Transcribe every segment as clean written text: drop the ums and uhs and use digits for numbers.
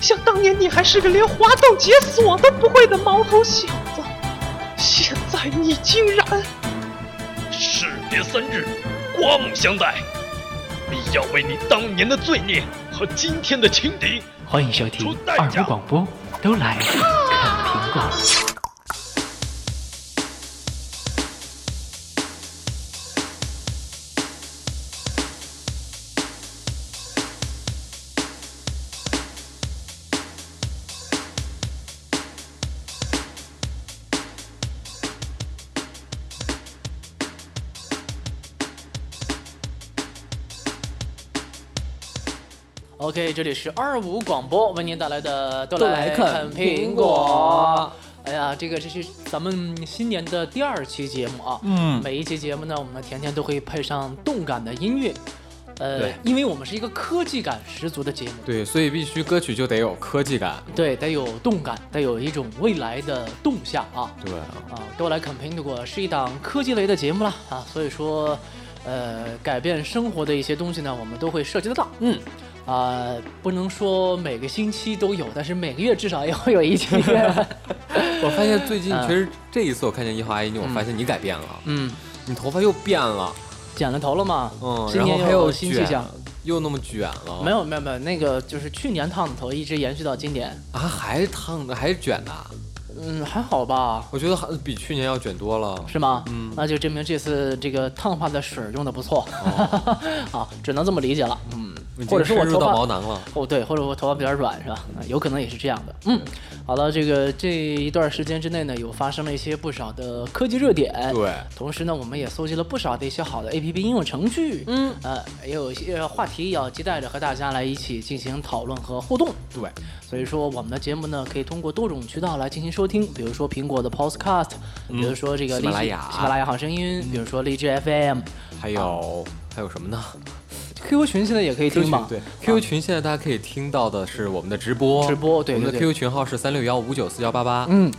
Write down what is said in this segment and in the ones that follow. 想当年你还是个连滑动解锁都不会的毛头小子，现在你竟然……士别三日，刮目相待，必要为你当年的罪孽和今天的情敌。欢迎收听二五广播，都来看苹果。OK， 这里是25广播为您带来的都来看苹果。哎呀，这是咱们新年的第二期节目啊。每一期节目呢，我们甜甜都会配上动感的音乐。因为我们是一个科技感十足的节目，对，所以必须歌曲就得有科技感，对，得有动感，得有一种未来的动向啊。对啊，都来看苹果是一档科技类的节目了啊，所以说，改变生活的一些东西呢，我们都会涉及得到。不能说每个星期都有，但是每个月至少也会有一期。我发现最近，其实这一次我看见一号阿姨，我发现你改变了，你头发又变了，剪了头了嘛，今年又有新气象，又那么卷了。没有，那个就是去年烫的头一直延续到今年啊，还烫的，还卷的。还好吧，我觉得比去年要卷多了，是吗？那就证明这次这个烫发的水用的不错，好，只能这么理解了，或者是我头发毛囊了，对，或者我头发比较软，是吧？有可能也是这样的。好了，这一段时间之内呢，有发生了一些不少的科技热点，对，同时呢，我们也搜集了不少的一些好的 APP 应用程序，也有一些话题要期待着和大家来一起进行讨论和互动，对，所以说我们的节目呢，可以通过多种渠道来进行收听，比如说苹果的 Podcast，比如说这个喜马拉雅好声音，比如说荔枝 FM，还有什么呢？QQ 群现在也可以听嘛？对，QQ 群现在大家可以听到的是我们的直播，对，我们的 QQ 群号是3615944188。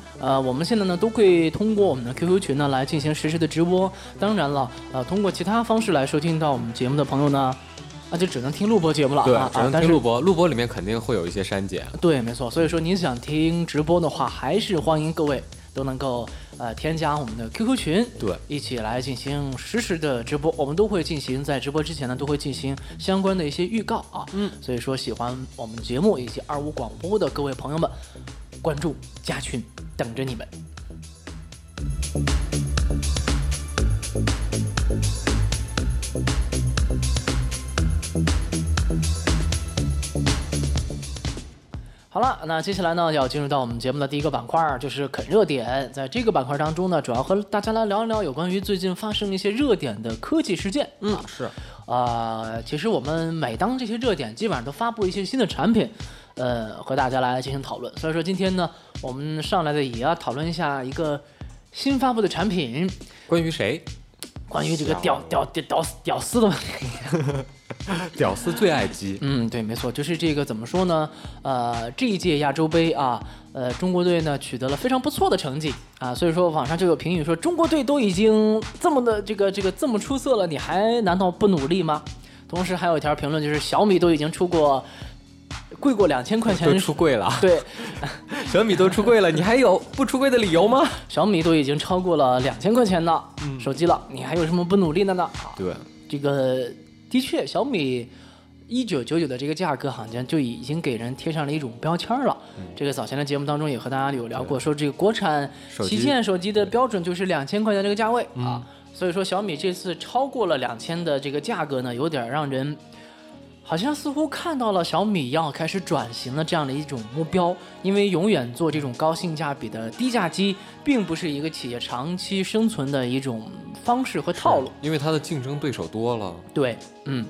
我们现在呢都会通过我们的 QQ 群呢来进行实时的直播。当然了，通过其他方式来收听到我们节目的朋友呢，那就只能听录播节目了。对，只能听录播，录播里面肯定会有一些删减。对，没错。所以说您想听直播的话，还是欢迎各位都能够添加我们的 QQ 群，对，一起来进行实时的直播。我们都会进行，在直播之前呢，都会进行相关的一些预告啊。所以说喜欢我们节目以及二五广播的各位朋友们，关注加群，等着你们。好了，那接下来呢，要进入到我们节目的第一个板块，就是啃热点。在这个板块当中呢，主要和大家来聊一聊有关于最近发生一些热点的科技事件。其实我们每当这些热点基本上都发布一些新的产品，和大家来进行讨论。所以说今天呢，我们上来的也要讨论一下一个新发布的产品。关于谁？关于这个屌丝的问题。屌丝最爱鸡。对，没错，就是这个怎么说呢？这一届亚洲杯啊，中国队呢取得了非常不错的成绩啊，所以说网上就有评语说，中国队都已经这么的这么出色了，你还难道不努力吗？同时还有一条评论就是小米都已经贵过2000块钱，都出柜了，对，小米都出柜了，你还有不出柜的理由吗？小米都已经超过了2000块钱的手机了，你还有什么不努力的呢？对，的确，小米1999的这个价格好像就已经给人贴上了一种标签了。早前的节目当中也和大家有聊过，说这个国产旗舰手机的标准就是2000块钱这个价位啊，所以说小米这次超过了2000的这个价格呢，有点让人好像似乎看到了小米要开始转型了这样的一种目标，因为永远做这种高性价比的低价机，并不是一个企业长期生存的一种方式和套路，因为它的竞争对手多了。对，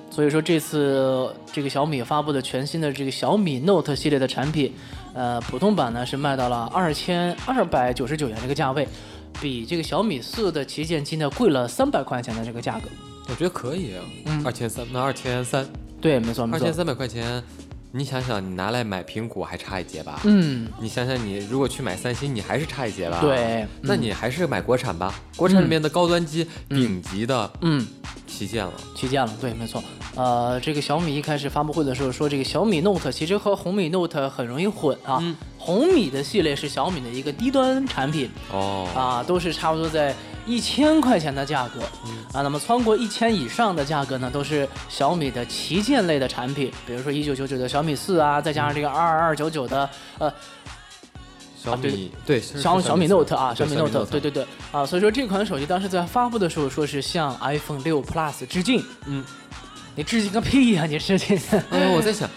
所以说这次这个小米发布的全新的这个小米 Note 系列的产品，普通版呢是卖到了2299元这个价位，比这个小米4的旗舰机呢贵了300块钱的这个价格。我觉得可以，2300，那2300。对，没错，2300块钱你想想你拿来买苹果还差一截吧，嗯，你想想你如果去买三星你还是差一截吧，对，那你还是买国产吧，国产里面的高端机顶级的，嗯，旗舰了，对，没错。这个小米一开始发布会的时候说，这个小米 Note 其实和红米 Note 很容易混啊，红米的系列是小米的一个低端产品，哦，啊，都是差不多在1000块钱的价格，啊，那么穿过1000以上的价格呢，都是小米的旗舰类的产品，比如说1999的小米4啊，再加上这个2299的小米，对，小米 Note 啊，小米 Note， 对对对啊，所以说这款手机当时在发布的时候说是向 iPhone 6 Plus 致敬，嗯，你致敬个屁呀，你致敬！我在想。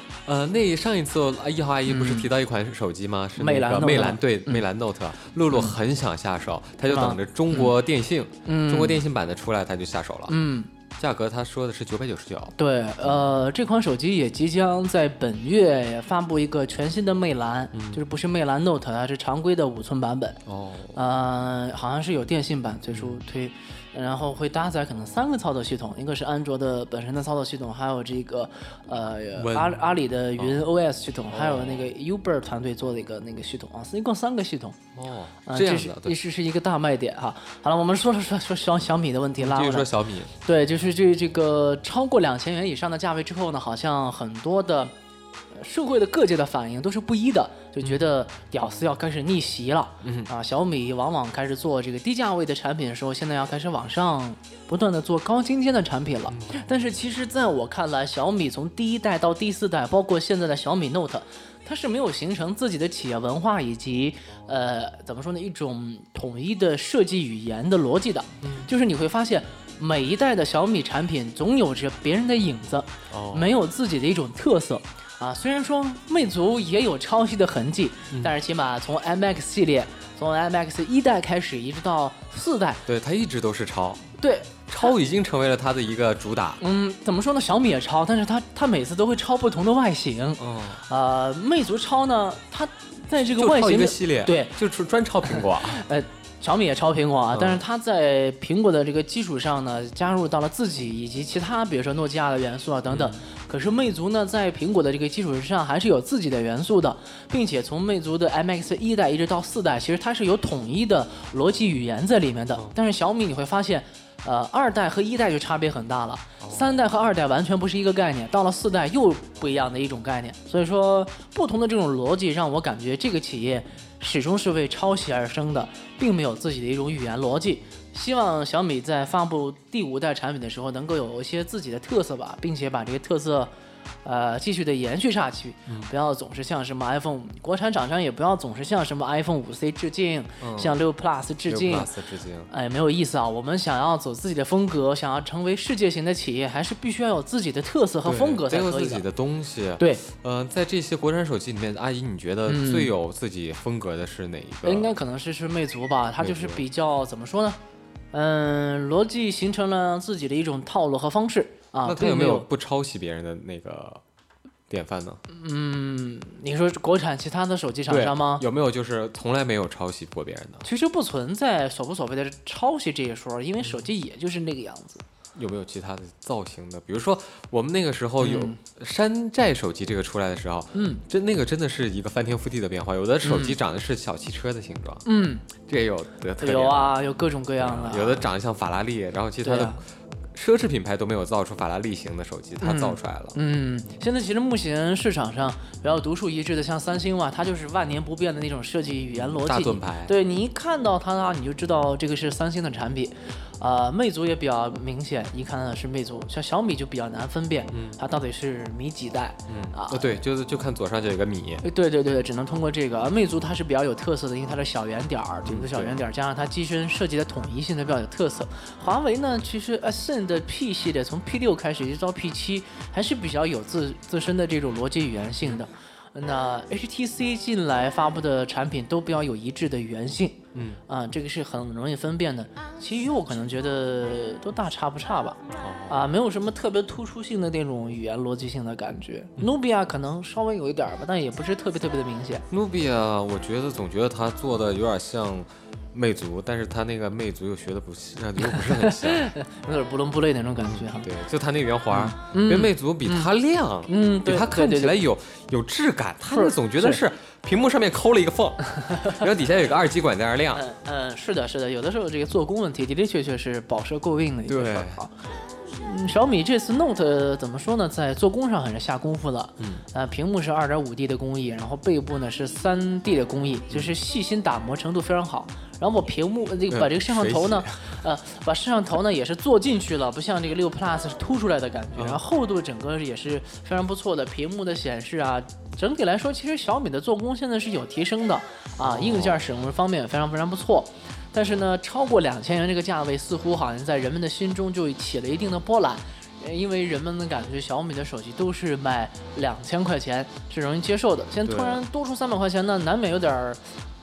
那上一次一号阿姨不是提到一款手机吗？是那个魅蓝，对，魅蓝 Note。露露很想下手，她就等着中国电信版的出来，她就下手了。嗯，价格她说的是999。对，这款手机也即将在本月发布一个全新的魅蓝，就是不是魅蓝 Note， 它是常规的5寸版本。哦，好像是有电信版最初推。然后会搭载可能3个操作系统，一个是安卓的本身的操作系统，还有这个阿里的云 OS 系统，还有那个 Uber 团队做的一个那个系统啊，一共3个系统。哦，这样的，这是一个大卖点哈。好了，我们说小米的问题啦。就是说小米。对，就是这个超过2000元以上的价位之后呢，好像很多的社会的各界的反应都是不一的，就觉得屌丝要开始逆袭了，啊，小米往往开始做这个低价位的产品的时候，现在要开始往上不断的做高精尖的产品了。但是其实在我看来，小米从第1代到第4代，包括现在的小米 Note， 它是没有形成自己的企业文化以及怎么说呢，一种统一的设计语言的逻辑的，就是你会发现。每一代的小米产品总有着别人的影子，没有自己的一种特色啊。虽然说魅族也有抄袭的痕迹，但是起码从 MX 系列，从 MX 1代开始，一直到4代，对，它一直都是抄。对，抄已经成为了它的一个主打。嗯，怎么说呢？小米也抄，但是它每次都会抄不同的外形。魅族抄呢，它在这个外形就抄一个系列，对，就专抄苹果。小米也抄苹果啊，但是它在苹果的这个基础上呢，加入到了自己以及其他，比如说诺基亚的元素啊等等。可是魅族呢，在苹果的这个基础上还是有自己的元素的，并且从魅族的 MX 1代一直到4代，其实它是有统一的逻辑语言在里面的。但是小米你会发现，2代和1代就差别很大了，3代和2代完全不是一个概念，到了4代又不一样的一种概念。所以说，不同的这种逻辑让我感觉这个企业。始终是为抄袭而生的，并没有自己的一种语言逻辑。希望小米在发布第5代产品的时候，能够有一些自己的特色吧，并且把这个特色，继续的延续下去，不要总是像什么 iPhone 国产厂商也不要总是像什么 iPhone 5C 致敬，像6 Plus 致敬，哎，没有意思啊！我们想要走自己的风格，想要成为世界型的企业，还是必须要有自己的特色和风格才可以的。有自己的东西。对，在这些国产手机里面，阿姨你觉得最有自己风格的是哪一个？应该可能是魅族吧，它就是比较怎么说呢？逻辑形成了自己的一种套路和方式。啊，那他有没有不抄袭别人的那个典范呢？嗯，你说国产其他的手机厂商吗？有没有就是从来没有抄袭过别人的？其实不存在所谓的抄袭这一说，因为手机也就是那个样子。有没有其他的造型的？比如说我们那个时候有山寨手机这个出来的时候，那个真的是一个翻天覆地的变化。有的手机长得是小汽车的形状，这也有的特点。有啊，有各种各样的。有的长得像法拉利，然后其他的。奢侈品牌都没有造出法拉利型的手机，它造出来了。现在其实目前市场上比较独树一帜的，像三星嘛，它就是万年不变的那种设计语言逻辑。大盾牌。对，你一看到它，你就知道这个是三星的产品。魅族也比较明显，一看到是魅族。像小米就比较难分辨，它到底是米几代。对，就看左上角有个米。对，只能通过这个。魅族它是比较有特色的，因为它的小圆点儿，这个小圆点加上它机身设计的统一性，它比较有特色。华为呢，其实的 P 系列从 P6 开始一直到 P7 还是比较有自身的这种逻辑语言性的。那 HTC 近来发布的产品都比较有一致的语言性，这个是很容易分辨的。其余我可能觉得都大差不差吧，没有什么特别突出性的那种语言逻辑性的感觉。努比亚可能稍微有一点吧，但也不是特别特别的明显。努比亚我觉得总觉得它做的有点像魅族，但是他那个魅族又学的不是很像，有点不伦不类那种感觉哈。对，就他那圆滑，跟魅族比它亮，比它看起来有质感，他们总觉得是屏幕上面抠了一个缝，然后底下有个二极管在那亮。是的，是的，有的时候这个做工问题的的确确是饱受诟病的一个事儿哈。小米这次 Note 怎么说呢，在做工上很是下功夫了。屏幕是 2.5D 的工艺，然后背部呢是 3D 的工艺，就是细心打磨程度非常好。然后把这个摄像头呢，把摄像头呢也是做进去了，不像这个6 Plus 是凸出来的感觉。然后厚度整个也是非常不错的，屏幕的显示啊，整体来说其实小米的做工现在是有提升的啊，硬件使用方面也非常非常不错。但是呢，超过2000元这个价位，似乎好像在人们的心中就起了一定的波澜，因为人们的感觉小米的手机都是卖2000块钱是容易接受的，现在突然多出300块钱呢，难免有点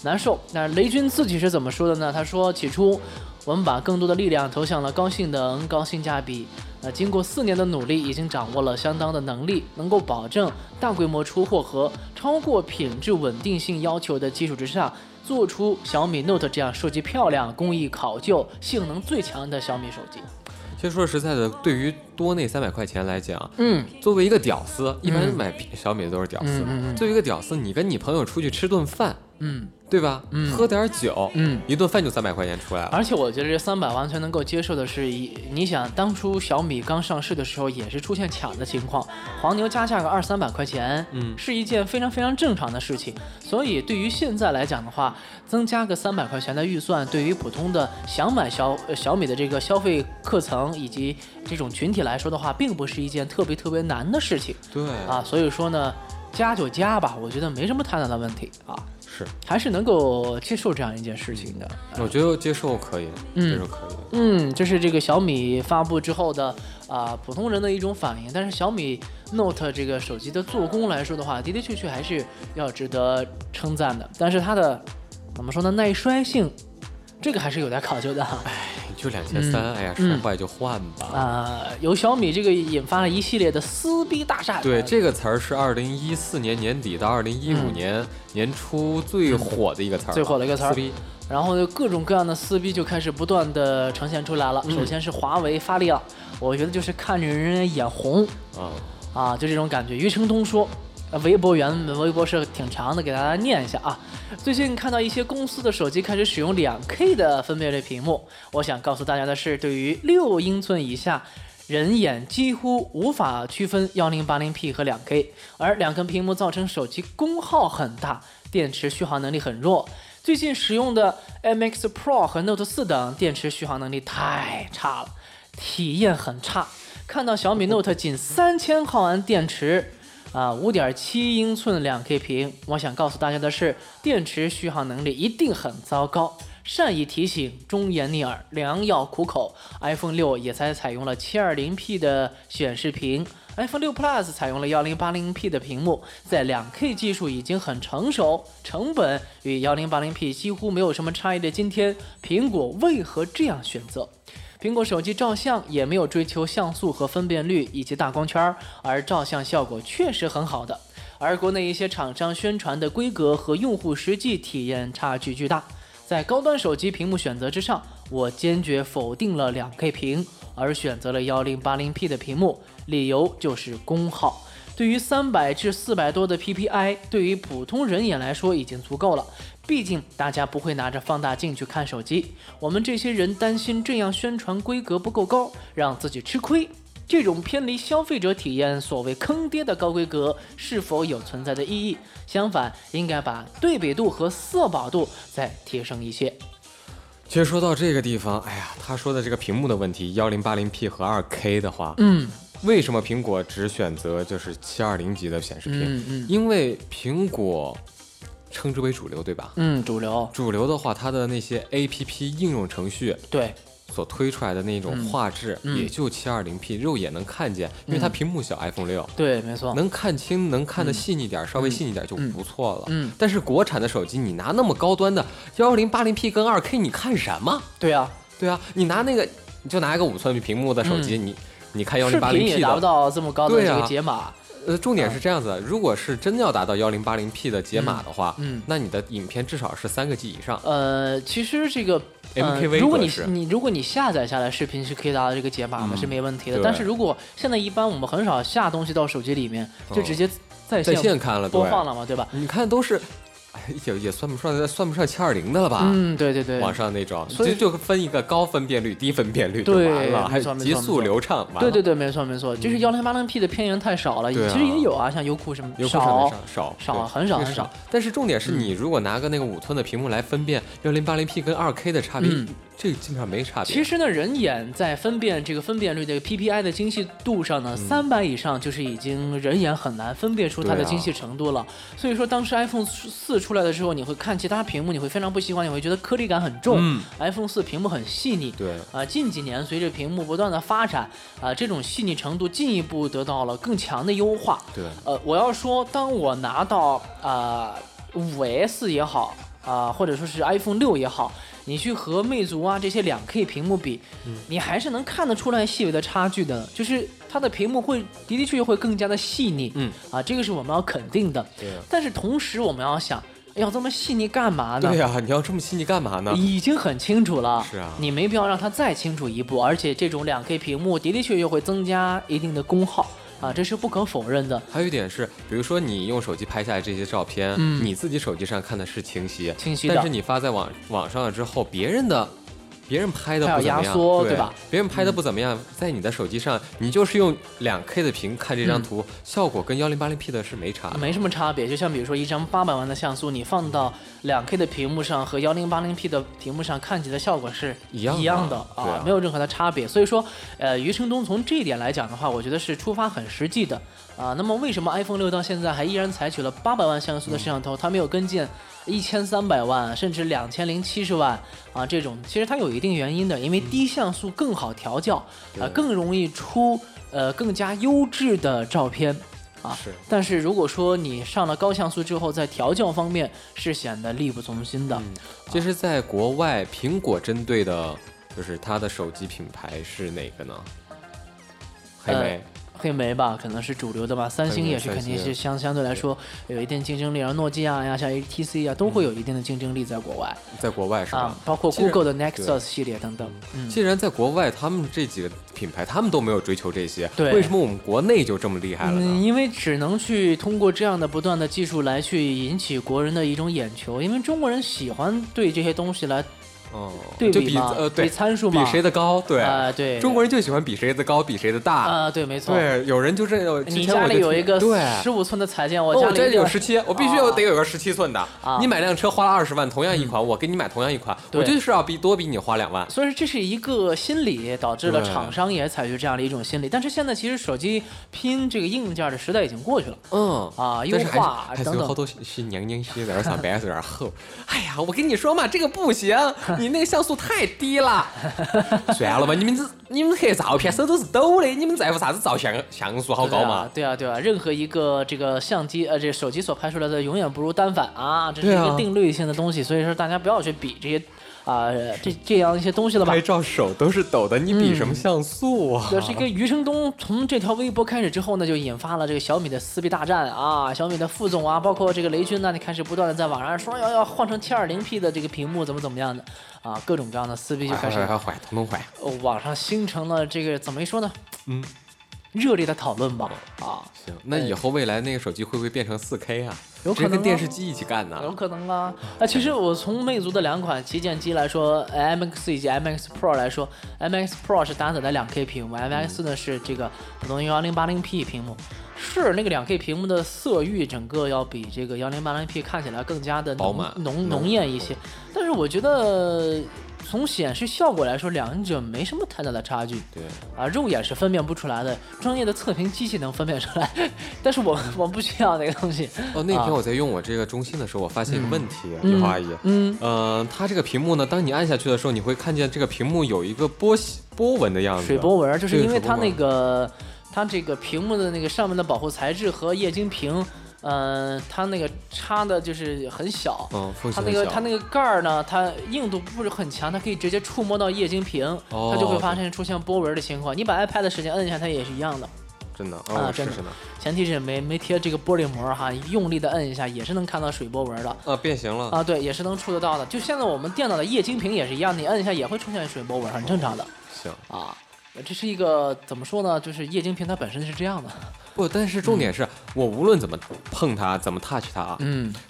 难受。那雷军自己是怎么说的呢？他说：“起初，我们把更多的力量投向了高性能、高性价比。那经过4年的努力，已经掌握了相当的能力，能够保证大规模出货和超过品质稳定性要求的基础之上。”做出小米 Note 这样设计漂亮、工艺考究、性能最强的小米手机。其实说实在的，对于多那300块钱来讲，作为一个屌丝，一般买小米的都是屌丝。作为一个屌丝，你跟你朋友出去吃顿饭，对吧？喝点酒，一顿饭就300块钱出来了。而且我觉得这300完全能够接受的是，你想当初小米刚上市的时候也是出现抢的情况，黄牛加价个200-300块钱，是一件非常非常正常的事情。所以对于现在来讲的话，增加个300块钱的预算，对于普通的想买小米的这个消费客层以及这种群体来说的话，并不是一件特别特别难的事情。对啊，所以说呢，加就加吧，我觉得没什么太大的问题啊。是，还是能够接受这样一件事情的。我觉得接受可以，接受可以。这是这个小米发布之后的普通人的一种反应。但是小米 Note 这个手机的做工来说的话，的的确确还是要值得称赞的。但是它的怎么说呢，耐摔性，这个还是有点考究的。就2300，哎呀，摔坏就换吧。由小米这个引发了一系列的撕逼大战。对，这个词儿是2014年年底到2015年年初最火的一个词儿。最火的一个词儿。撕逼。然后各种各样的撕逼就开始不断的呈现出来了。首先是华为发力了，我觉得就是看着人家眼红啊，就这种感觉。余承东说。微博是挺长的，给大家念一下啊。最近看到一些公司的手机开始使用2K 的分辨率屏幕，我想告诉大家的是，对于6英寸以下，人眼几乎无法区分 1080P 和 2K， 而两根屏幕造成手机功耗很大，电池续航能力很弱。最近使用的 MX Pro 和 Note 4等电池续航能力太差了，体验很差。看到小米 Note 仅3000毫安电池5.7英寸 2K 屏，我想告诉大家的是，电池续航能力一定很糟糕。善意提醒，忠言逆耳，良药苦口。iPhone 6也才采用了 720P 的显示屏， iPhone 6 Plus 采用了 1080P 的屏幕，在 2K 技术已经很成熟，成本与 1080P 几乎没有什么差异的今天，苹果为何这样选择？苹果手机照相也没有追求像素和分辨率以及大光圈，而照相效果确实很好的。而国内一些厂商宣传的规格和用户实际体验差距巨大，在高端手机屏幕选择之上，我坚决否定了 2K 屏，而选择了 1080P 的屏幕，理由就是功耗。对于300至400多的 PPI， 对于普通人眼来说已经足够了。毕竟大家不会拿着放大镜去看手机，我们这些人担心这样宣传规格不够高，让自己吃亏。这种偏离消费者体验、所谓坑爹的高规格是否有存在的意义？相反，应该把对比度和色饱度再提升一些。其实说到这个地方，哎呀，他说的这个屏幕的问题 ，1080P 和 2K 的话，为什么苹果只选择就是720级的显示屏？因为苹果称之为主流，对吧？主流的话，它的那些 APP 应用程序对所推出来的那种画质，也就720P， 肉眼能看见，因为它屏幕小。iPhone 6对，没错，能看清，能看得细腻点，稍微细腻点就不错了。但是国产的手机，你拿那么高端的 1080P 跟 2K， 你看什么？对啊，你就拿一个5寸屏幕的手机，你看 1080P 的视频也达不到这么高的这个解码。重点是这样子，如果是真要达到 1080P 的解码的话，那你的影片至少是3个G 以上。其实这个MKV 如果你下载下来视频是可以达到这个解码的，是没问题的。但是如果现在一般我们很少下东西到手机里面，就直接在线看了播放了嘛，对吧？你看都是。也算不上720的了吧？对对对，网上那种，所以就分一个高分辨率、低分辨率就完了，还极速流畅。对对对，没错没错，就是1080P 的片源太少了。其实也有啊，像优酷什么，少很少很少。但是重点是你如果拿个那个5寸的屏幕来分辨1080P 跟2K 的差别。这个基本上没差别。其实呢，人眼在分辨这个分辨率的 PPI 的精细度上呢，300以上就是已经人眼很难分辨出它的精细程度了。所以说，当时 iPhone 4出来的时候，你会看其他屏幕，你会非常不喜欢，你会觉得颗粒感很重。iPhone 4屏幕很细腻。对。近几年随着屏幕不断的发展，这种细腻程度进一步得到了更强的优化。对。我要说，当我拿到5S 也好，或者说是 iPhone 6也好。你去和魅族啊这些2K 屏幕比，你还是能看得出来细微的差距的，就是它的屏幕会的确会更加的细腻，这个是我们要肯定的。但是同时我们要想，要这么细腻干嘛呢？对呀，你要这么细腻干嘛呢？已经很清楚了，是啊，你没必要让它再清楚一步。而且这种2K 屏幕的确会增加一定的功耗。这是不可否认的。还有一点是，比如说你用手机拍下来这些照片，你自己手机上看的是清晰的，但是你发在网上了之后，别人拍的不怎么样，对吧？别人拍的不怎么样，在你的手机上，你就是用2K 的屏看这张图，效果跟1080P 的是没差的，没什么差别。就像比如说一张800万的像素，你放到2K 的屏幕上和1080P 的屏幕上看起的效果是一样的啊，没有任何的差别。所以说，余承东从这一点来讲的话，我觉得是出发很实际的。那么为什么 iPhone 6到现在还依然采取了800万像素的摄像头，它没有跟进1300万甚至2070万这种？其实它有一定原因的，因为低像素更好调教，更容易出更加优质的照片。是，但是如果说你上了高像素之后，在调教方面是显得力不从心的。其实在国外，苹果针对的就是它的手机品牌是哪个呢？黑莓。黑莓吧，可能是主流的吧。三星也是肯定是相对来说有一定竞争力，而诺基亚呀、像 HTC 啊都会有一定的竞争力在国外。在国外是吧？包括 Google 的 Nexus 系列等等。既然在国外，他们这几个品牌他们都没有追求这些，为什么我们国内就这么厉害了呢？因为只能去通过这样的不断的技术来去引起国人的一种眼球，因为中国人喜欢对这些东西来。对比嘛，比参数嘛，比谁的高，对，中国人就喜欢比谁的高，比谁的大对，没错。对，有人就这样，你家里有一个15寸的彩电，我家里有17，我必须得有个17寸的。你买辆车花了20万，同样一款，我给你买同样一款，我就是要比你花2万。所以说这是一个心理，导致了厂商也采取这样的一种心理。但是现在其实手机拼这个硬件的时代已经过去了，优化等等。好多是娘些在这上白嘴厚，哎呀，我跟你说嘛，这个不行。你那个像素太低了，算了吧！你们黑照片手都是抖的，你们在乎啥子照相像素好高嘛？对啊！任何一个这个相机这手机所拍出来的永远不如单反啊，这是一个定律性的东西。所以说大家不要去比这些这样一些东西了吧？拍照手都是抖的，你比什么像素啊？这个余承东从这条微博开始之后呢，就引发了这个小米的撕逼大战啊，小米的副总啊，包括这个雷军呢，你开始不断的在网上说要换成720P 的这个屏幕，怎么样的。各种各样的撕逼就开始坏，统统坏。网上形成了这个怎么一说呢？热烈的讨论吧。行，那以后未来那个手机会不会变成4K 啊？有可能跟电视机一起干呢？有可能啊。其实我从魅族的2款旗舰机来说，MX 以及 MX Pro 来说，MX Pro 是搭载的2K 屏幕，MX 呢是这个普通1080P 屏幕。是那个2K 屏幕的色域整个要比这个 1080P 看起来更加的浓艳一些，但是我觉得从显示效果来说，两者没什么太大的差距。对肉眼是分辨不出来的，专业的测评机器能分辨出来，但是我不需要那个东西。那天我在用我这个中兴的时候，我发现一个问题，李华阿姨，它这个屏幕呢，当你按下去的时候，你会看见这个屏幕有一个波纹的样子，水波纹，就是因为它那个。它这个屏幕的那个上面的保护材质和液晶屏，它那个插的就是很小，它那个盖儿呢，它硬度不是很强，它可以直接触摸到液晶屏，它就会发生出现波纹的情况。你把 iPad 的时间摁一下，它也是一样的。真的啊，真的。前提是没贴这个玻璃膜哈，用力的摁一下也是能看到水波纹的。变形了啊，对，也是能触得到的。就现在我们电脑的液晶屏也是一样，你摁一下也会出现水波纹，很正常的。行啊，这是一个怎么说呢？就是液晶屏它本身是这样的。不，但是重点是我无论怎么碰它，怎么 touch 它啊，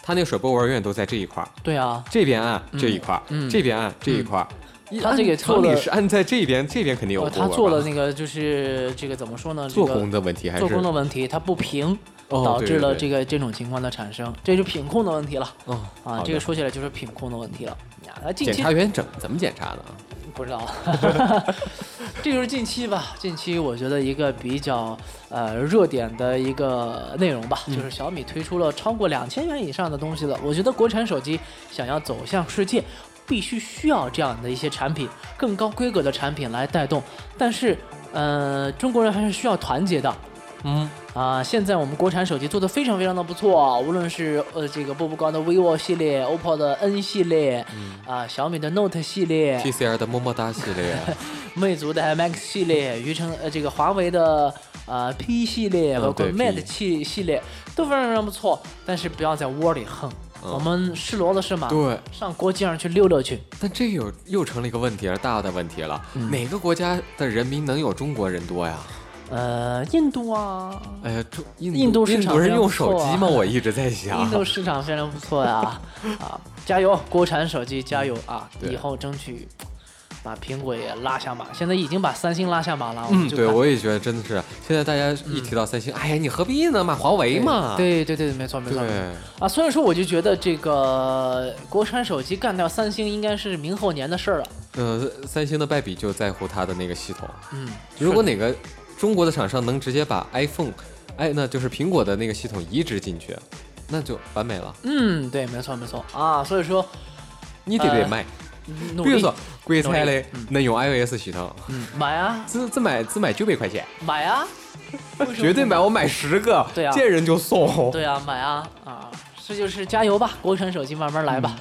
它那个水波纹永远都在这一块。对啊，这边按这一块，这边按这一块。它这个处理是按在这边，这边肯定有波纹。它做的那个就是这个怎么说呢？做工的问题还是做工的问题，它不平，导致了这个这种情况的产生，这就品控的问题了。啊，这个说起来就是品控的问题了。检查员怎么检查的？不知道，这就是近期吧。近期我觉得一个比较热点的一个内容吧，就是小米推出了超过2000元以上的东西了。我觉得国产手机想要走向世界，必须需要这样的一些产品，更高规格的产品来带动。但是，中国人还是需要团结的。现在我们国产手机做得非常非常的不错，无论是这个步步高的 vivo 系列、OPPO 的 N 系列，小米的 Note 系列、TCL 的么么哒系列、魅族的 MX 系列、这个华为的P 系列，包括 Mate 7系列都非常非常不错，但是不要在窝里横。我们是骡子是马，对，上国际上去溜溜去。但这又成了一个问题，大的问题了。哪个国家的人民能有中国人多呀？印度啊，印度市场，印度人用手机吗？我一直在想，印度市场非常不错呀。啊，加油，国产手机加油啊！以后争取把苹果也拉下马，现在已经把三星拉下马了。对，我也觉得真的是，现在大家一提到三星，哎呀，你何必呢？买华为嘛。对，没错没错。啊，所以说我就觉得这个国产手机干掉三星应该是明后年的事了。三星的败笔就在乎它的那个系统。如果哪个中国的厂商能直接把 iPhone， 那就是苹果的那个系统移植进去，那就完美了。对，没错没错啊。所以说，你得卖。比如说，国产的能用 iOS 系统，买啊，只买900块钱，买啊，绝对买，我买10个，对啊，见人就送，对啊，买啊啊，这就是加油吧，国产手机慢慢来吧，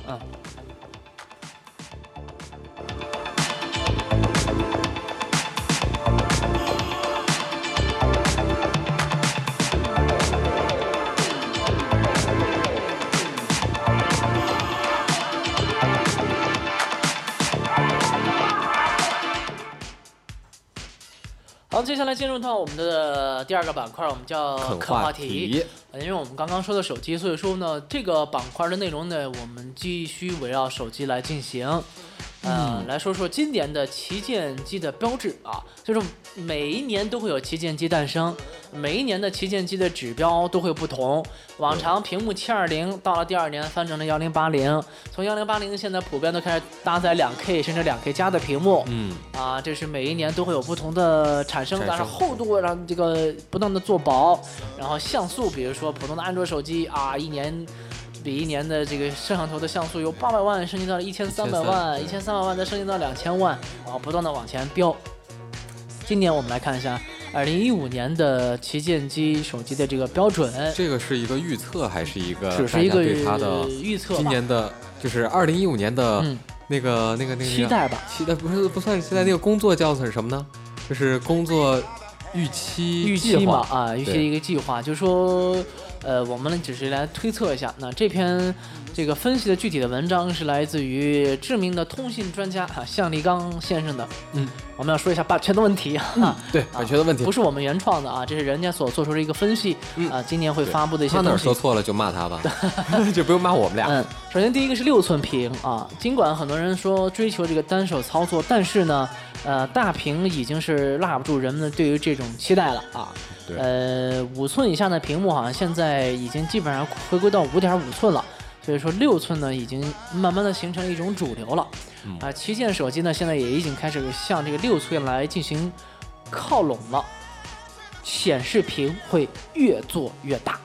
好，接下来进入到我们的第二个板块，我们叫啃话题。因为我们刚刚说的手机，所以说呢，这个板块的内容呢，我们继续围绕手机来进行。来说说今年的旗舰机的标志啊，就是每一年都会有旗舰机诞生，每一年的旗舰机的指标都会不同。往常屏幕720到了第二年翻成了1080，从1080现在普遍都开始搭载2K 甚至2K 加的屏幕。这是每一年都会有不同的产生，但是厚度会让这个不断的做薄，然后像素，比如说普通的安卓手机啊，一年比一年的这个摄像头的像素由800万升级到了1300万，1300万再升级到2000万，啊，不断的往前飙。今年我们来看一下2015年的旗舰机手机的这个标准。这个是一个预测还是一个大家对它的预测？今年的就是2015年的那个期待吧？期待不算期待，那个工作叫做什么呢？就是工作预期嘛啊，预期一个计划，就是说。我们只是来推测一下。那这篇这个分析的具体的文章是来自于知名的通信专家向立刚先生的。我们要说一下版权的问题。对，版权的问题不是我们原创的啊，这是人家所做出的一个分析。今年会发布的一些东西。他哪说错了就骂他吧，就不用骂我们俩。首先第一个是6寸屏啊，尽管很多人说追求这个单手操作，但是呢，大屏已经是拉不住人们对于这种期待了啊。5寸以下的屏幕好像现在已经基本上回归到5.5寸了，所以说6寸呢已经慢慢的形成一种主流了。旗舰手机呢现在也已经开始向这个6寸来进行靠拢了，显示屏会越做越大。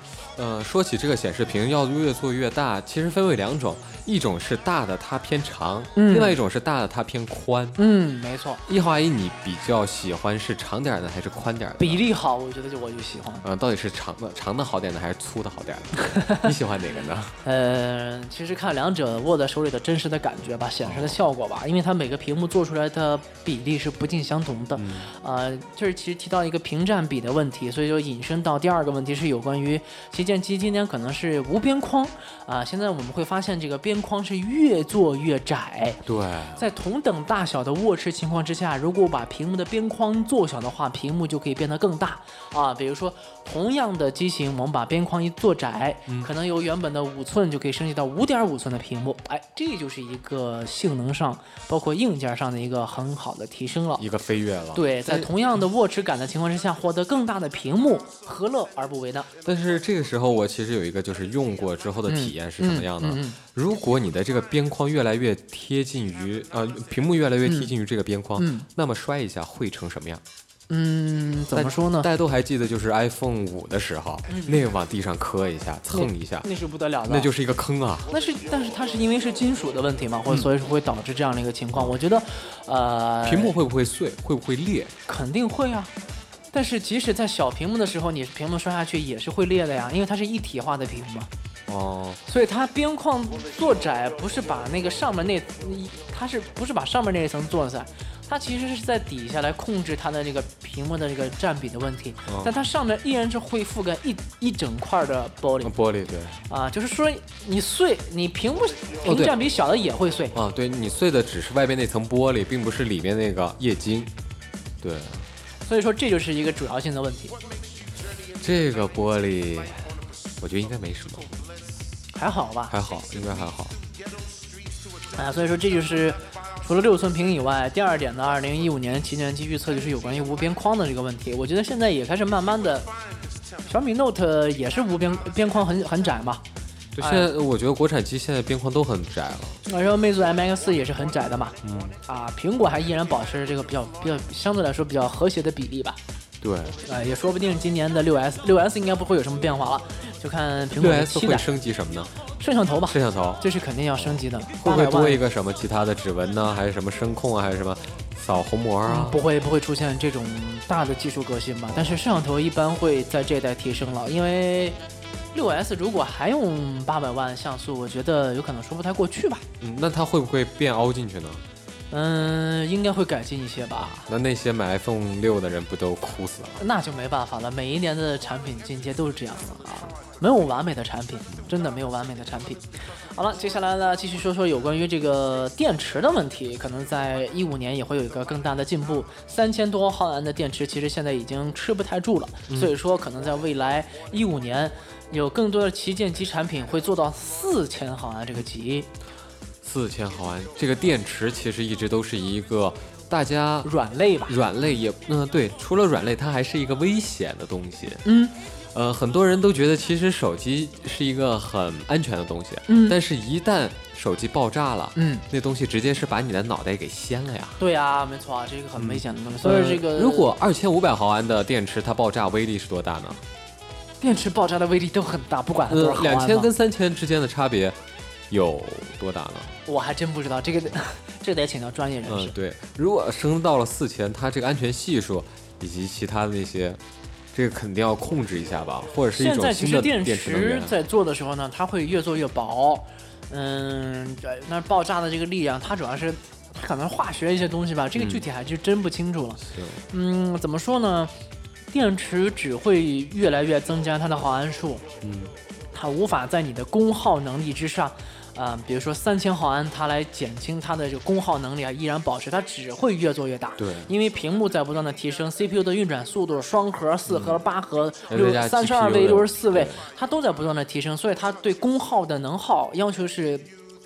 说起这个显示屏要越做越大，其实分为两种，一种是大的它偏长，另外一种是大的它偏宽。嗯，没错。一号阿姨，你比较喜欢是长点的还是宽点的？比例好，我觉得我就喜欢。到底是长的好点的还是粗的好点的？你喜欢哪个呢？其实看两者握在手里的真实的感觉吧，显示的效果吧，因为它每个屏幕做出来的比例是不尽相同的。就是其实提到一个屏占比的问题，所以就引申到第二个问题是有关于旗舰机今年可能是无边框啊，现在我们会发现这个边框是越做越窄。对，在同等大小的握持情况之下，如果把屏幕的边框做小的话，屏幕就可以变得更大啊。比如说同样的机型，我们把边框一做窄，可能由原本的5寸就可以升级到5.5寸的屏幕。哎，这就是一个性能上，包括硬件上的一个很好的提升了，一个飞跃了。对，在同样的握持感的情况之下，获得更大的屏幕，何乐而不为呢？但是这个时候，我其实有一个就是用过之后的体验是什么样的？如果你的这个边框越来越贴近于屏幕越来越贴近于这个边框，那么摔一下会成什么样？怎么说呢？大家都还记得，就是 iPhone 5的时候，那个往地上磕一下、蹭一下，那是不得了的，那就是一个坑啊。但是它是因为是金属的问题嘛，或者所以说会导致这样的一个情况。我觉得，屏幕会不会碎？会不会裂？肯定会啊。但是即使在小屏幕的时候，你屏幕摔下去也是会裂的呀，因为它是一体化的屏幕嘛。哦，所以它边框做窄，不是把那个上面那，它是不是把上面那一层做窄？它其实是在底下来控制它的这个屏幕的这个占比的问题，但它上面依然是会覆盖一整块的玻璃。对啊，就是说你碎，你屏幕占比小的也会碎啊。对，你碎的只是外边那层玻璃，并不是里面那个液晶。对，所以说这就是一个主要性的问题。这个玻璃，我觉得应该没什么，还好吧？还好，应该还好。啊，所以说这就是。除了6寸屏以外，第二点呢，2015年旗舰机预测就是有关于无边框的这个问题。我觉得现在也开始慢慢的，小米 Note 也是无边框很窄嘛。对，现在我觉得国产机现在边框都很窄了。然后魅族 MX 也是很窄的嘛。苹果还依然保持这个比较相对来说比较和谐的比例吧。对，也说不定今年的6S 应该不会有什么变化了。就看苹果6S 会升级什么呢？摄像头吧，摄像头这是肯定要升级的。会不会多一个什么其他的指纹呢？还是什么声控啊？还是什么扫虹膜啊？不会出现这种大的技术革新吧？但是摄像头一般会在这一代提升了，因为6S 如果还用800万像素，我觉得有可能说不太过去吧。那它会不会变凹进去呢？应该会改进一些吧。那些买 iPhone 6的人不都哭死了？那就没办法了，每一年的产品进阶都是这样的啊，没有完美的产品，真的没有完美的产品。好了，接下来呢，继续说说有关于这个电池的问题，可能在2015年也会有一个更大的进步。3000多毫安的电池其实现在已经吃不太住了，所以说可能在未来2015年有更多的旗舰机产品会做到4000毫安这个级。4000毫安，这个电池其实一直都是一个大家软肋也对，除了软肋，它还是一个危险的东西。很多人都觉得其实手机是一个很安全的东西，但是一旦手机爆炸了，那东西直接是把你的脑袋给掀了呀。对啊，没错啊，这是一个很危险的东西。所以这个如果2500毫安的电池它爆炸，威力是多大呢？电池爆炸的威力都很大，不管多少毫安嘛。2000跟3000之间的差别。有多大呢？我还真不知道，这得请到专业人士。对，如果升到了4000，它这个安全系数以及其他的那些，这个肯定要控制一下吧，或者是一种新的。现在其实电池在做的时候呢，它会越做越薄。那爆炸的这个力量，它主要是它可能化学一些东西吧，这个具体还是真不清楚了。怎么说呢？电池只会越来越增加它的毫安数。它无法在你的功耗能力之上。比如说3000毫安，它来减轻它的这个功耗能力，还依然保持，它只会越做越大。对，因为屏幕在不断的提升 ，CPU 的运转速度，双核、4核、8核、32位、64位，它都在不断的提升，所以它对功耗的能耗要求是。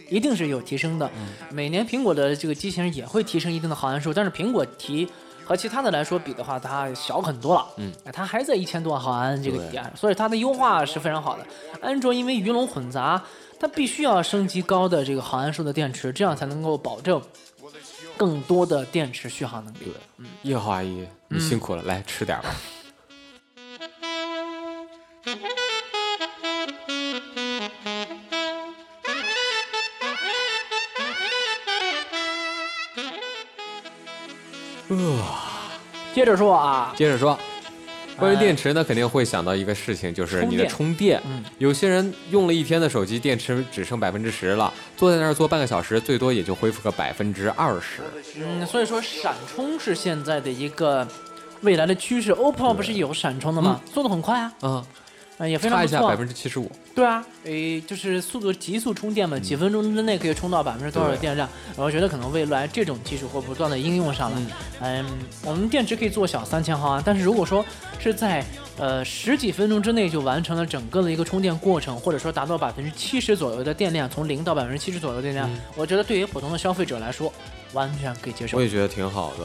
一定是有提升的。每年苹果的这个机型也会提升一定的毫安数，但是苹果提和其他的来说比的话，它小很多了。它还在1000多毫安这个点，所以它的优化是非常好的。安卓因为鱼龙混杂，它必须要升级高的这个毫安数的电池，这样才能够保证更多的电池续航能力。一号阿姨，你辛苦了，来吃点吧。接着说，关于电池呢，肯定会想到一个事情，就是你的充电。有些人用了一天的手机，电池只剩10%了，坐在那儿坐半个小时，最多也就恢复个20%。所以说闪充是现在的一个未来的趋势。OPPO 不是有闪充的吗？做得很快啊。也非常不错，差一下75%。对啊，就是速度急速充电嘛，几分钟之内可以充到多少的电量。我觉得可能未来这种技术会不断的应用上来。我们电池可以做小3000毫安，但是如果说是在十几分钟之内就完成了整个的一个充电过程，或者说达到70%左右的电量，从0%到70%左右的电量，我觉得对于普通的消费者来说，完全可以接受。我也觉得挺好的。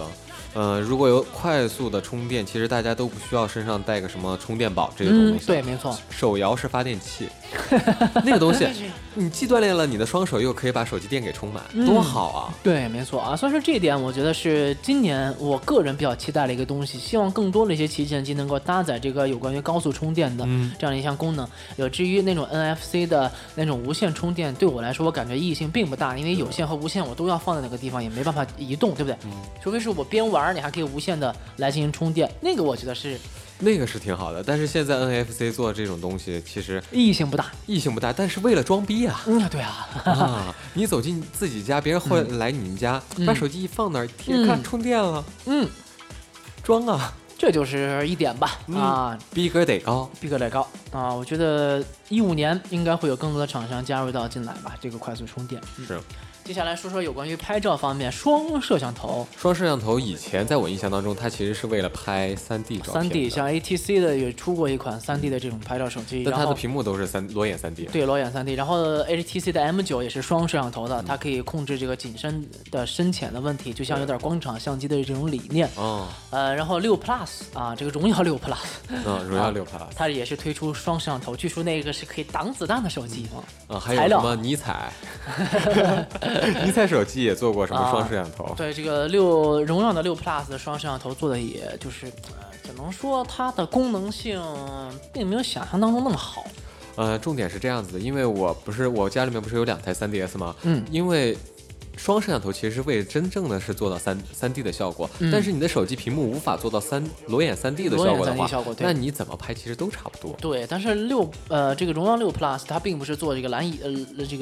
如果有快速的充电，其实大家都不需要身上带个什么充电宝这种东西。对，没错。手摇式发电器，那个东西，你既锻炼了你的双手，又可以把手机电给充满，多好啊！对，没错啊。所以说这一点，我觉得是今年我个人比较期待的一个东西，希望更多的一些旗舰机能够搭载这个有关于高速充电的这样一项功能。至于那种 NFC 的那种无线充电，对我来说，我感觉意义性并不大，因为有线和无线我都要放在那个地方，也没办法移动，对不对？除非是我边玩，你还可以无线的来进行充电，那个我觉得是，那个是挺好的。但是现在 NFC 做这种东西其实意义性不大，但是为了装逼啊，对啊，你走进自己家，别人会来你们家，把手机一放那儿，看充电了，装啊，这就是一点吧。逼格得高啊！我觉得2015年应该会有更多的厂商加入到进来吧，这个快速充电是。接下来说说有关于拍照方面，双摄像头以前在我印象当中，它其实是为了拍3D 照片。3D 像 HTC 的也出过一款3D 的这种拍照手机，但它的屏幕都是裸眼3D。对，裸眼 3D。然后 HTC 的 M9 也是双摄像头的，它可以控制这个景深的深浅的问题，就像有点光场相机的这种理念。然后6 Plus 啊，这个荣耀6 Plus。荣耀6 Plus。它也是推出双摄像头，据说那个是可以挡子弹的手机。还有什么尼采？尼采手机也做过什么双摄像头？对，这个荣耀的6 Plus 的双摄像头做的，也就是只能说它的功能性并没有想象当中那么好。重点是这样子的，因为我家里面不是有2台 3DS 吗？因为双摄像头其实是为真正的是做到3D 的效果，但是你的手机屏幕无法做到裸眼 3D 的效果的话，那你怎么拍其实都差不多。对，但是这个荣耀6 Plus 它并不是做这个这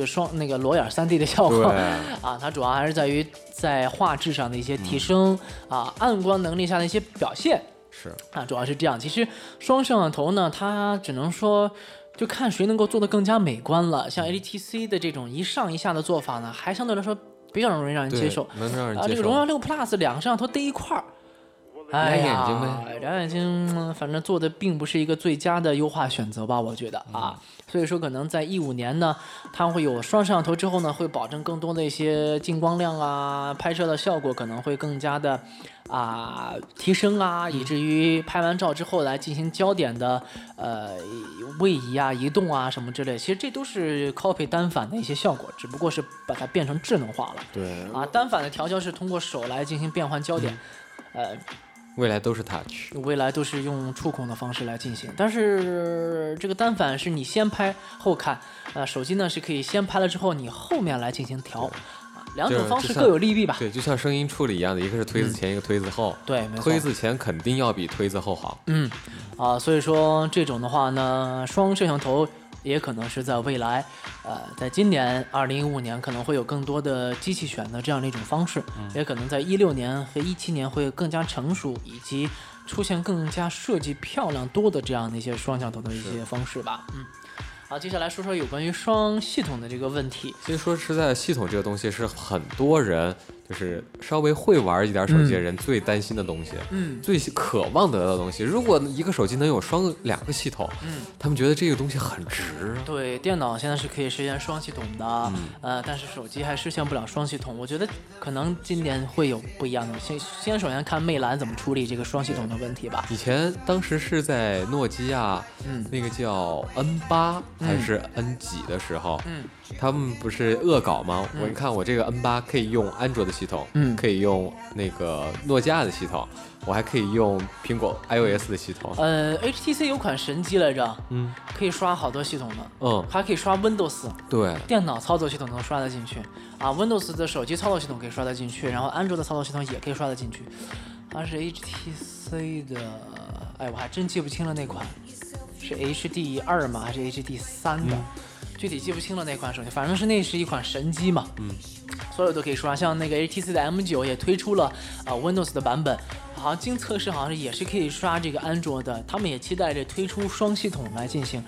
个裸眼 3D 的效果啊，它主要还是在于在画质上的一些提升啊，暗光能力下的一些表现是啊，主要是这样。其实双摄像头呢，它只能说，就看谁能够做得更加美观了。像 HTC 的这种一上一下的做法呢，还相对来说比较容易让人接受，这个荣耀6 Plus 两个摄像头堆一块儿，两眼睛，反正做的并不是一个最佳的优化选择吧，我觉得啊。所以说可能在2015年呢，它会有双摄像头之后呢，会保证更多的一些进光量啊，拍摄的效果可能会更加的提升啊，以至于拍完照之后来进行焦点的位移啊、移动啊什么之类，其实这都是 copy 单反的一些效果，只不过是把它变成智能化了。对啊，单反的调教是通过手来进行变换焦点，未来都是 touch， 未来都是用触控的方式来进行。但是这个单反是你先拍后看，手机呢是可以先拍了之后你后面来进行调。两种方式各有利弊吧。对，就像声音处理一样的，一个是推子前，一个推子后。对，没错，推子前肯定要比推子后好。所以说这种的话呢，双摄像头也可能是在未来，在今年2015年可能会有更多的机器选的这样的一种方式，也可能在2016年和2017年会更加成熟，以及出现更加设计漂亮多的这样的一些双摄像头的一些方式吧。好，接下来说说有关于双系统的这个问题。其实说实在，系统这个东西是很多人就是稍微会玩一点手机的人最担心的东西，最渴望得到的东西。如果一个手机能有两个系统，他们觉得这个东西很值。对，电脑现在是可以实现双系统的，但是手机还实现不了双系统。我觉得可能今年会有不一样的。先首先看魅蓝怎么处理这个双系统的问题吧。以前当时是在诺基亚，那个叫 N8。还是 N 几的时候，他们不是恶搞吗？我一看，我这个 N8 可以用安卓的系统，可以用那个诺基亚的系统，我还可以用苹果 iOS 的系统。HTC 有款神机来着，可以刷好多系统的，还可以刷 Windows。对，电脑操作系统能刷得进去啊，Windows 的手机操作系统可以刷得进去，然后安卓的操作系统也可以刷得进去。它是 HTC 的，哎，我还真记不清了那款是 HD2 吗？还是 HD3 的？具体记不清了那款手机，反正是那是一款神机嘛，所有都可以说啊，像那个 HTC 的 M9 也推出了Windows 的版本，好像经测试好像也是可以刷这个安卓的，他们也期待着推出双系统来进行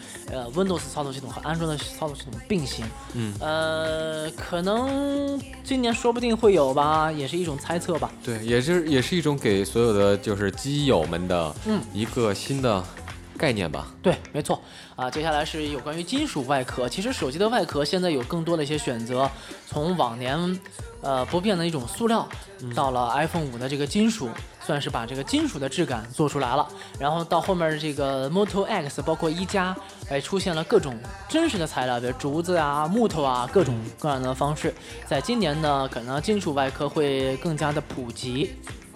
Windows 操作系统和安卓的操作系统并行，可能今年说不定会有吧，也是一种猜测吧。对，也是一种给所有的就是机友们的一个新的概念吧。对，没错啊，接下来是有关于金属外壳。其实手机的外壳现在有更多的一些选择，从往年不变的一种塑料，到了 iPhone 5的这个金属，算是把这个金属的质感做出来了。然后到后面这个 Moto X， 包括一加，哎，出现了各种真实的材料，比如竹子啊、木头啊，各种各样的方式。在今年呢，可能金属外壳会更加的普及，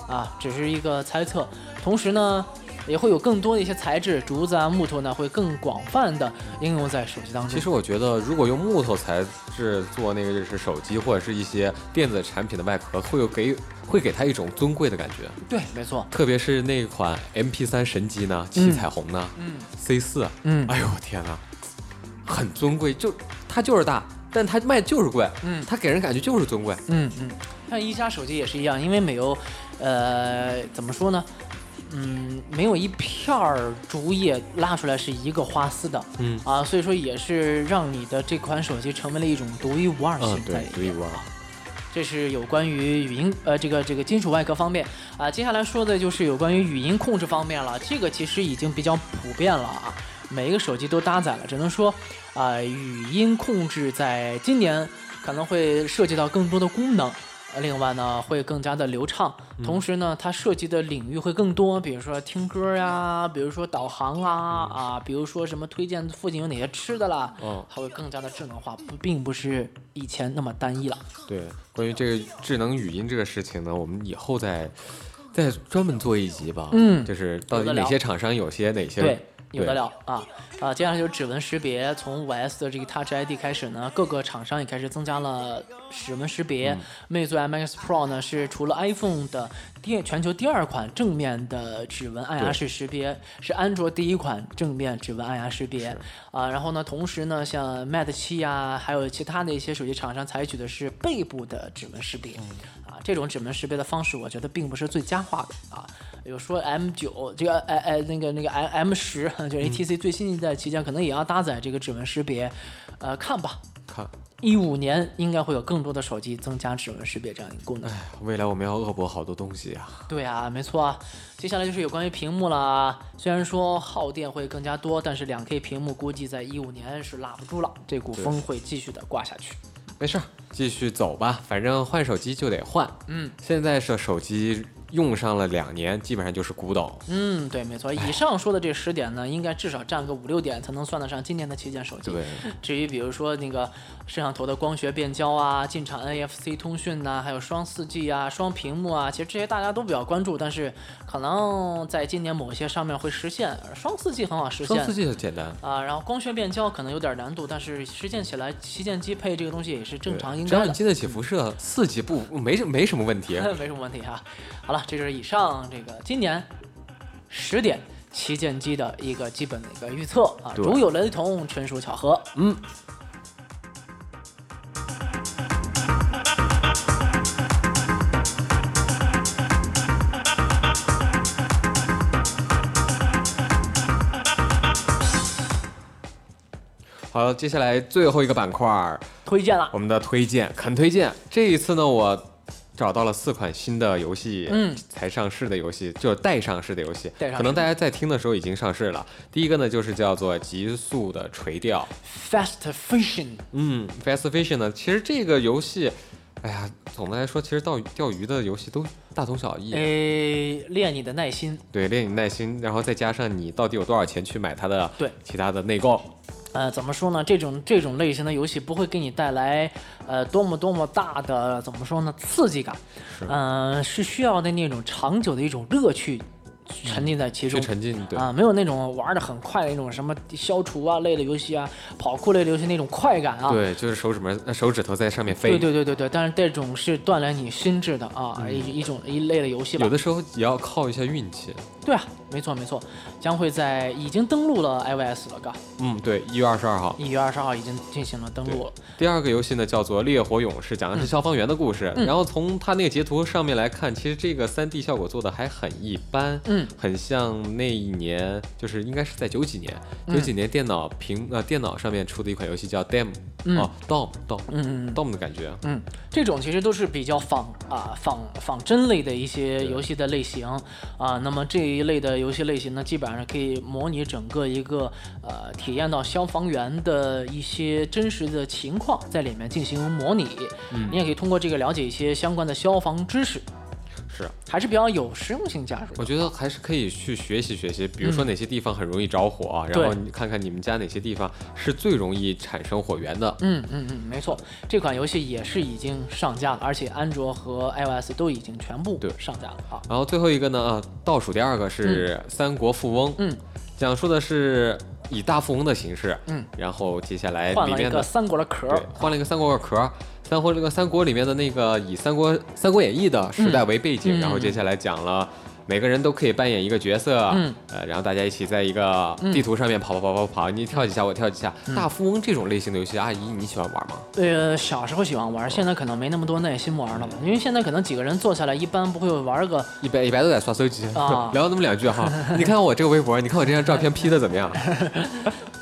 啊，只是一个猜测。同时呢，也会有更多的一些材质，竹子啊、木头呢，会更广泛的应用在手机当中。其实我觉得，如果用木头材质做那个就是手机或者是一些电子产品的外壳，会给它一种尊贵的感觉。对，没错。特别是那款 MP3 神机呢，七彩虹呢，C4，哎呦天哪，很尊贵，就它就是大，但它卖就是贵，它给人感觉就是尊贵，像一加手机也是一样，因为没有，怎么说呢？没有一片竹叶拉出来是一个花丝的，所以说也是让你的这款手机成为了一种独一无二性在里面。对，独一无二。这是有关于语音这个金属外壳方面啊，接下来说的就是有关于语音控制方面了。这个其实已经比较普遍了啊，每一个手机都搭载了，只能说啊，语音控制在今年可能会涉及到更多的功能。另外呢，会更加的流畅，同时呢，它涉及的领域会更多，比如说听歌呀，比如说导航啊，比如说什么推荐附近有哪些吃的啦，它会更加的智能化，并不是以前那么单一了。对，关于这个智能语音这个事情呢，我们以后再专门做一集吧。就是到底哪些厂商有些哪些对。有得了啊！接下来就是指纹识别，从 5S 的这个 Touch ID 开始呢，各个厂商也开始增加了指纹识别。魅族MX Pro 呢是除了 iPhone 的全球第二款正面的指纹按压式识别，是安卓第一款正面指纹按压识别啊。然后呢，同时呢，像 Mate 7呀，还有其他的一些手机厂商采取的是背部的指纹识别啊。这种指纹识别的方式，我觉得并不是最佳化的啊。有说 M9 这个那个 M10。就 HTC 最新一代旗舰可能也要搭载这个指纹识别，看吧，15年应该会有更多的手机增加指纹识别这样一个功能。未来我们要恶补好多东西啊。对啊，没错啊。接下来就是有关于屏幕了，虽然说耗电会更加多，但是 2K 屏幕估计在15年是拉不住了，这股风会继续的刮下去。没事，继续走吧，反正换手机就得换。现在是手机。用上了2年，基本上就是古董。对，没错。以上说的这10点呢，应该至少占个5-6点，才能算得上今年的旗舰手机。对。至于比如说那个摄像头的光学变焦啊，进场 NFC 通讯呐，还有双4G 啊、双屏幕啊，其实这些大家都比较关注，但是可能在今年某些上面会实现。双4G 很好实现，双4G 很简单啊。然后光学变焦可能有点难度，但是实现起来，旗舰机配这个东西也是正常应该的。只要你经得起辐射，4G 没什么问题，没什么问题啊。好了。这就是以上这个今年10点旗舰机的一个基本的一个预测啊，如有雷同，纯属巧合。好，接下来最后一个板块推荐了，我们的推荐肯推荐。这一次呢，我找到了4款新的游戏，才上市的游戏，就是待上市的游戏，可能大家在听的时候已经上市了。第一个呢，就是叫做《极速的垂钓》（Fast Fishing）。Fast Fishing 呢，其实这个游戏，哎呀，总的来说，其实钓鱼的游戏都大同小异。练你的耐心。对，练你耐心，然后再加上你到底有多少钱去买它的，对，其他的内购。怎么说呢？这种类型的游戏不会给你带来多么大的怎么说呢刺激感，是需要的那种长久的一种乐趣沉浸在其中，沉浸对啊，没有那种玩的很快的那种什么消除啊类的游戏啊，跑酷类的游戏那种快感啊。对，就是手指头在上面飞。对对对对对，但是这种是锻炼你心智的啊，一类的游戏吧。有的时候也要靠一下运气。对啊，没错没错，将会在已经登录了 iOS 了，嘎。嗯，对，1月22号。1月22号已经进行了登录了。第二个游戏呢叫做《烈火勇士》，讲的是消防员的故事。然后从它那个截图上面来看，其实这个3D 效果做的还很一般。嗯。很像那一年，就是应该是在九几年电脑上面出的一款游戏叫 DOM 的感觉。嗯，这种其实都是比较仿真类的一些游戏的类型啊。那么这一类的游戏类型呢，基本上可以模拟整个一个体验到消防员的一些真实的情况在里面进行模拟。嗯，你也可以通过这个了解一些相关的消防知识。是，还是比较有实用性价值。我觉得还是可以去学习学习，比如说哪些地方很容易着火啊，然后你看看你们家哪些地方是最容易产生火源的。没错，这款游戏也是已经上架了，而且安卓和 iOS 都已经全部上架了啊。然后最后一个呢，倒数第二个是《三国富翁》，讲述的是以大富翁的形式，然后接下来里面的换了一个三国的壳，换了一个三国的壳。三国里面的那个以三国演义的时代为背景，然后接下来讲了每个人都可以扮演一个角色，然后大家一起在一个地图上面跑，你跳几下我跳几下。大富翁这种类型的游戏，阿姨你喜欢玩吗？小时候喜欢玩，现在可能没那么多耐心玩了吧，因为现在可能几个人坐下来，一般不会玩个一般都在刷手机啊，聊那么两句哈。你看我这个微博，你看我这张照片 P 的怎么样？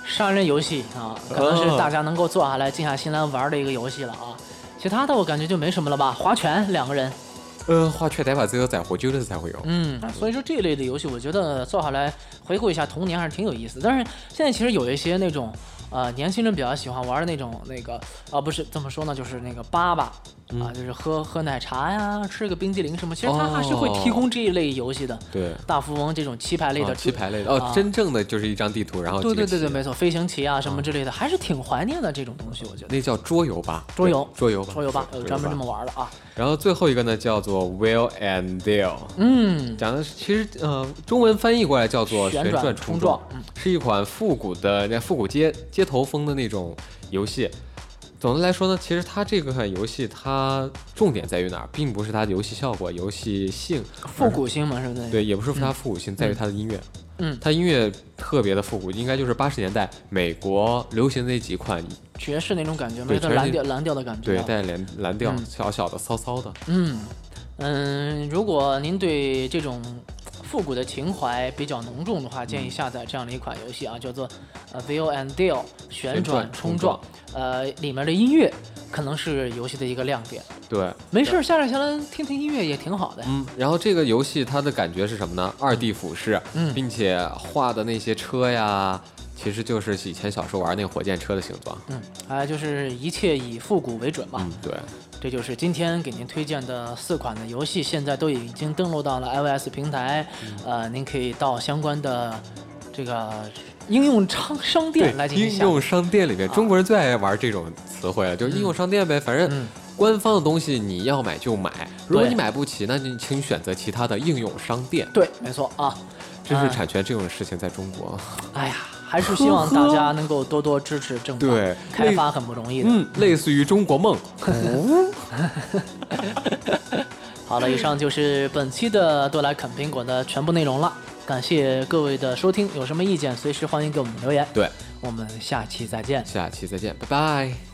杀人游戏啊，可能是大家能够坐下来静下心来玩的一个游戏了啊。其他的我感觉就没什么了吧，划拳两个人，划拳得把自己宰活，揪的才会有。所以说这一类的游戏，我觉得做下来回顾一下童年还是挺有意思。但是现在其实有一些那种年轻人比较喜欢玩的那种不是怎么说呢，就是那个粑粑啊，就是喝奶茶呀，吃个冰激凌什么，其实它还是会提供这一类游戏的。对，大富翁这种棋牌类的真正的就是一张地图，然后对，没错，飞行棋啊什么之类的，还是挺怀念的这种东西，我觉得。那叫桌游吧，专门这么玩的啊。然后最后一个呢叫做 Wheel and Deal， 讲的其实中文翻译过来叫做旋转冲撞，是一款复古街头风的那种游戏。总的来说呢，其实它这款游戏它重点在于哪儿，并不是它的游戏效果、游戏性、复古性嘛，是不是？对，也不是它复古性，在于它的音乐。它音乐特别的复古，应该就是80年代美国流行的那几款爵士那种感觉，没有蓝调的感觉。对，带蓝调，小小的、骚骚的。如果您对这种复古的情怀比较浓重的话，建议下载这样的一款游戏啊，叫做Wheel and Deal 旋转冲撞。里面的音乐可能是游戏的一个亮点。对，没事下载下来听听音乐也挺好的。然后这个游戏它的感觉是什么呢？2D 俯视，并且画的那些车呀，其实就是以前小时候玩那个火箭车的形状。就是一切以复古为准嘛。对。这就是今天给您推荐的4款的游戏，现在都已经登录到了 iOS 平台。您可以到相关的这个应用商店来进行下载。应用商店里面，中国人最爱玩这种词汇了，就是应用商店呗，反正。官方的东西你要买就买，如果你买不起，那你请选择其他的应用商店。对，没错啊，知识产权这种事情在中国，还是希望大家能够多多支持正版，对，开发很不容易的。类似于中国梦。好了，以上就是本期的多来啃苹果的全部内容了，感谢各位的收听，有什么意见随时欢迎给我们留言。对，我们下期再见，拜拜。